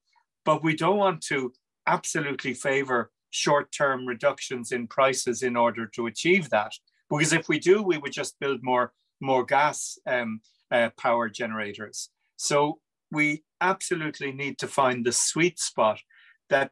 but we don't want to absolutely favor short-term reductions in prices in order to achieve that. Because if we do, we would just build more, more gas um, uh, power generators. So we absolutely need to find the sweet spot that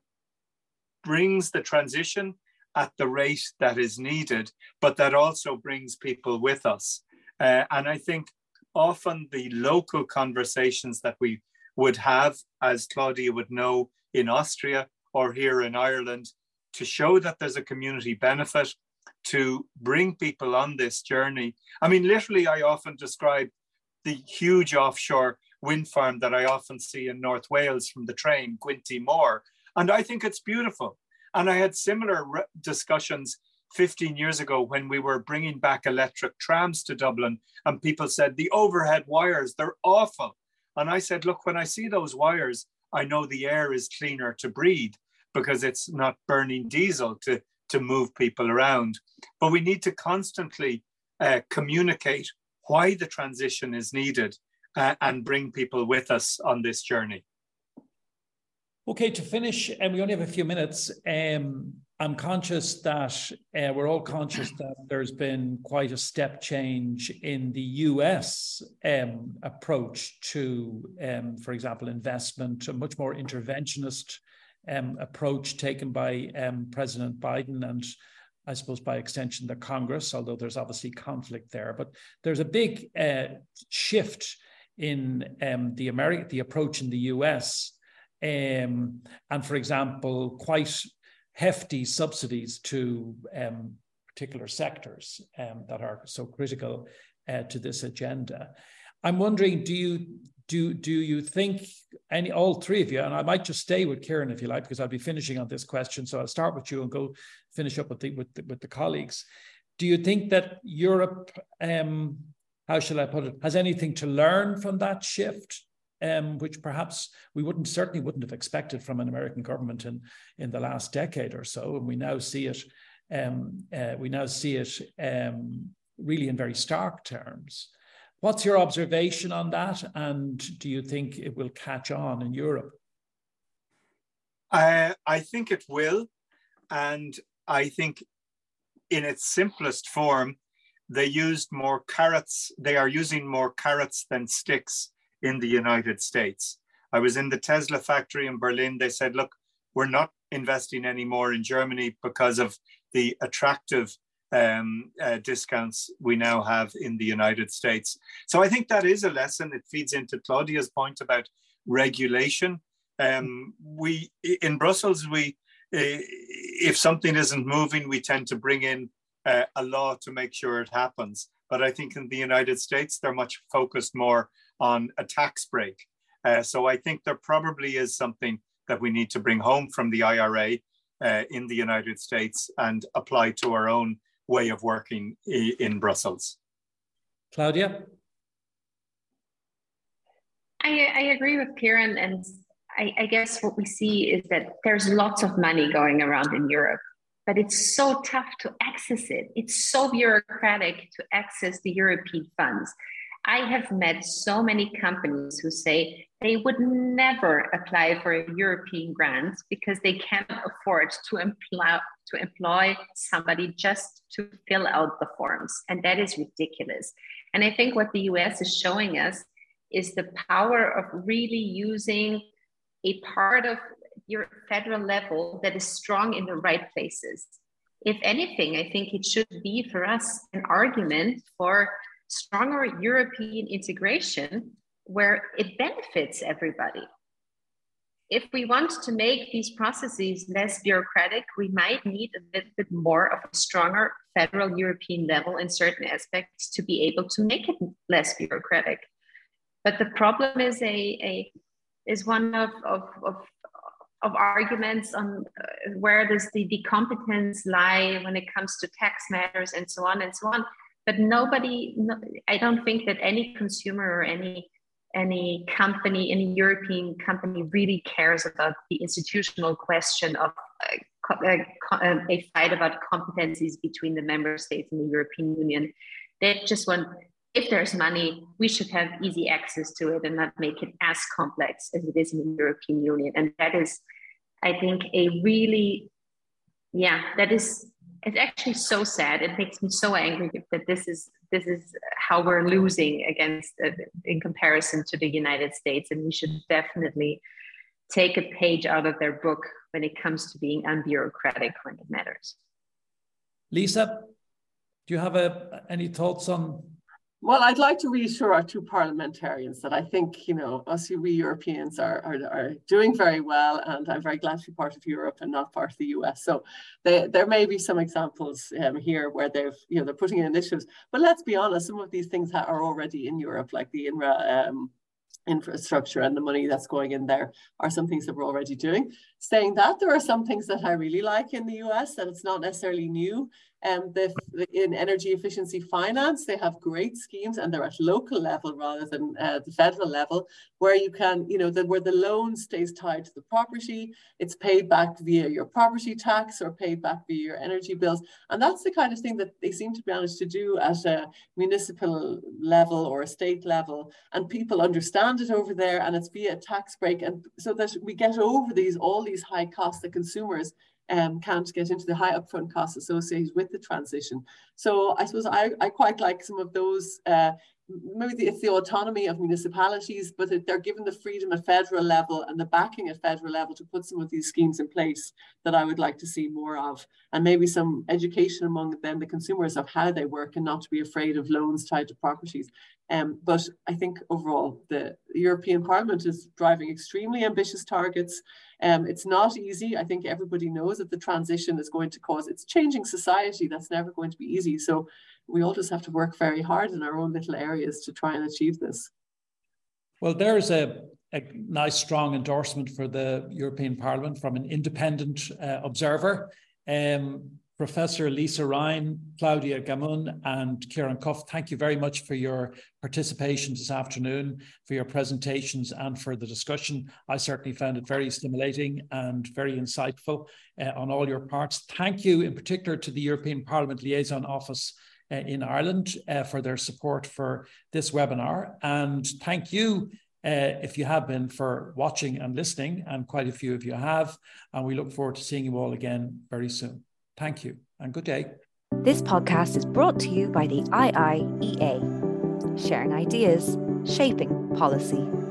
brings the transition at the rate that is needed, but that also brings people with us. Uh, and I think often the local conversations that we would have, as Claudia would know, in Austria or here in Ireland, to show that there's a community benefit, to bring people on this journey. I mean, literally, I often describe the huge offshore wind farm that I often see in North Wales from the train, Gwynty Môr, and I think it's beautiful. And I had similar discussions fifteen years ago when we were bringing back electric trams to Dublin, and people said, the overhead wires, they're awful. And I said, look, when I see those wires, I know the air is cleaner to breathe because it's not burning diesel to, to move people around. But we need to constantly uh, communicate why the transition is needed uh, and bring people with us on this journey. Okay, to finish, and um, we only have a few minutes, um, I'm conscious that uh, we're all conscious that there's been quite a step change in the U S um, approach to, um, for example, investment, a much more interventionist um, approach taken by um, President Biden and, I suppose, by extension, the Congress, although there's obviously conflict there. But there's a big uh, shift in um, the, Ameri- the approach in the U S, Um, and for example, quite hefty subsidies to um, particular sectors um, that are so critical uh, to this agenda. I'm wondering, do you do do you think any all three of you? And I might just stay with Ciarán if you like, because I'll be finishing on this question. So I'll start with you and go finish up with the with the, with the colleagues. Do you think that Europe, um, how shall I put it, has anything to learn from that shift? Um, which perhaps we wouldn't certainly wouldn't have expected from an American government in in the last decade or so, and we now see it um, uh, we now see it um, really in very stark terms. What's your observation on that, and do you think it will catch on in Europe? I, I think it will, and I think in its simplest form, they used more carrots. They are using more carrots than sticks in the United States. I was in the Tesla factory in Berlin. They said, look, we're not investing anymore in Germany because of the attractive um, uh, discounts we now have in the United States. So I think that is a lesson. It feeds into Claudia's point about regulation. Um, we in Brussels, we uh, if something isn't moving, we tend to bring in uh, a law to make sure it happens. But I think in the United States, they're much focused more on a tax break. Uh, so I think there probably is something that we need to bring home from the I R A uh, in the United States and apply to our own way of working in Brussels. Claudia? I, I agree with Ciarán, and I, I guess what we see is that there's lots of money going around in Europe, but it's so tough to access it. It's so bureaucratic to access the European funds. I have met so many companies who say they would never apply for a European grant because they can't afford to employ, to employ somebody just to fill out the forms. And that is ridiculous. And I think what the U S is showing us is the power of really using a part of your federal level that is strong in the right places. If anything, I think it should be for us an argument for stronger European integration where it benefits everybody. If we want to make these processes less bureaucratic, we might need a little bit more of a stronger federal European level in certain aspects to be able to make it less bureaucratic. But the problem is a, a is one of, of, of, of arguments on where does the, the competence lie when it comes to tax matters and so on and so on. But nobody, no, I don't think that any consumer or any, any company, any European company really cares about the institutional question of a, a, a fight about competencies between the member states and the European Union. They just want, if there's money, we should have easy access to it and not make it as complex as it is in the European Union. And that is, I think, a really Yeah, that is, it's actually so sad. It makes me so angry that this is this is how we're losing against uh, in comparison to the United States. And we should definitely take a page out of their book when it comes to being unbureaucratic when it matters. Lisa, do you have a, any thoughts on? Well, I'd like to reassure our two parliamentarians that I think, you know, us, we Europeans are, are, are doing very well, and I'm very glad to be part of Europe and not part of the U S. So they, there may be some examples um, here where they've, you know, they're putting in initiatives, but let's be honest, some of these things are already in Europe, like the I N R A um, infrastructure and the money that's going in there are some things that we're already doing. Saying that, there are some things that I really like in the U S that it's not necessarily new. Um, the, in energy efficiency finance, they have great schemes, and they're at local level rather than uh, the federal level, where you can, you know, the, where the loan stays tied to the property, it's paid back via your property tax or paid back via your energy bills. And that's the kind of thing that they seem to manage to do at a municipal level or a state level. And people understand it over there, and it's via a tax break. And so that we get over these, all these high costs that consumers Um, can't get into, the high upfront costs associated with the transition. So I suppose I, I quite like some of those, uh, maybe it's the autonomy of municipalities, but they're given the freedom at federal level and the backing at federal level to put some of these schemes in place that I would like to see more of, and maybe some education among them, the consumers, of how they work and not to be afraid of loans tied to properties. Um, but I think overall, the European Parliament is driving extremely ambitious targets. Um, it's not easy. I think everybody knows that the transition is going to cause, it's changing society. That's never going to be easy. So we all just have to work very hard in our own little areas to try and achieve this. Well, there is a, a nice, strong endorsement for the European Parliament from an independent uh, observer. Um, Professor Lisa Ryan, Claudia Gamon, and Ciarán Cuffe, thank you very much for your participation this afternoon, for your presentations, and for the discussion. I certainly found it very stimulating and very insightful uh, on all your parts. Thank you in particular to the European Parliament Liaison Office uh, in Ireland uh, for their support for this webinar. And thank you, Uh, if you have been, for watching and listening, and quite a few of you have, and we look forward to seeing you all again very soon. Thank you and good day. This podcast is brought to you by the I I E A, sharing ideas, shaping policy.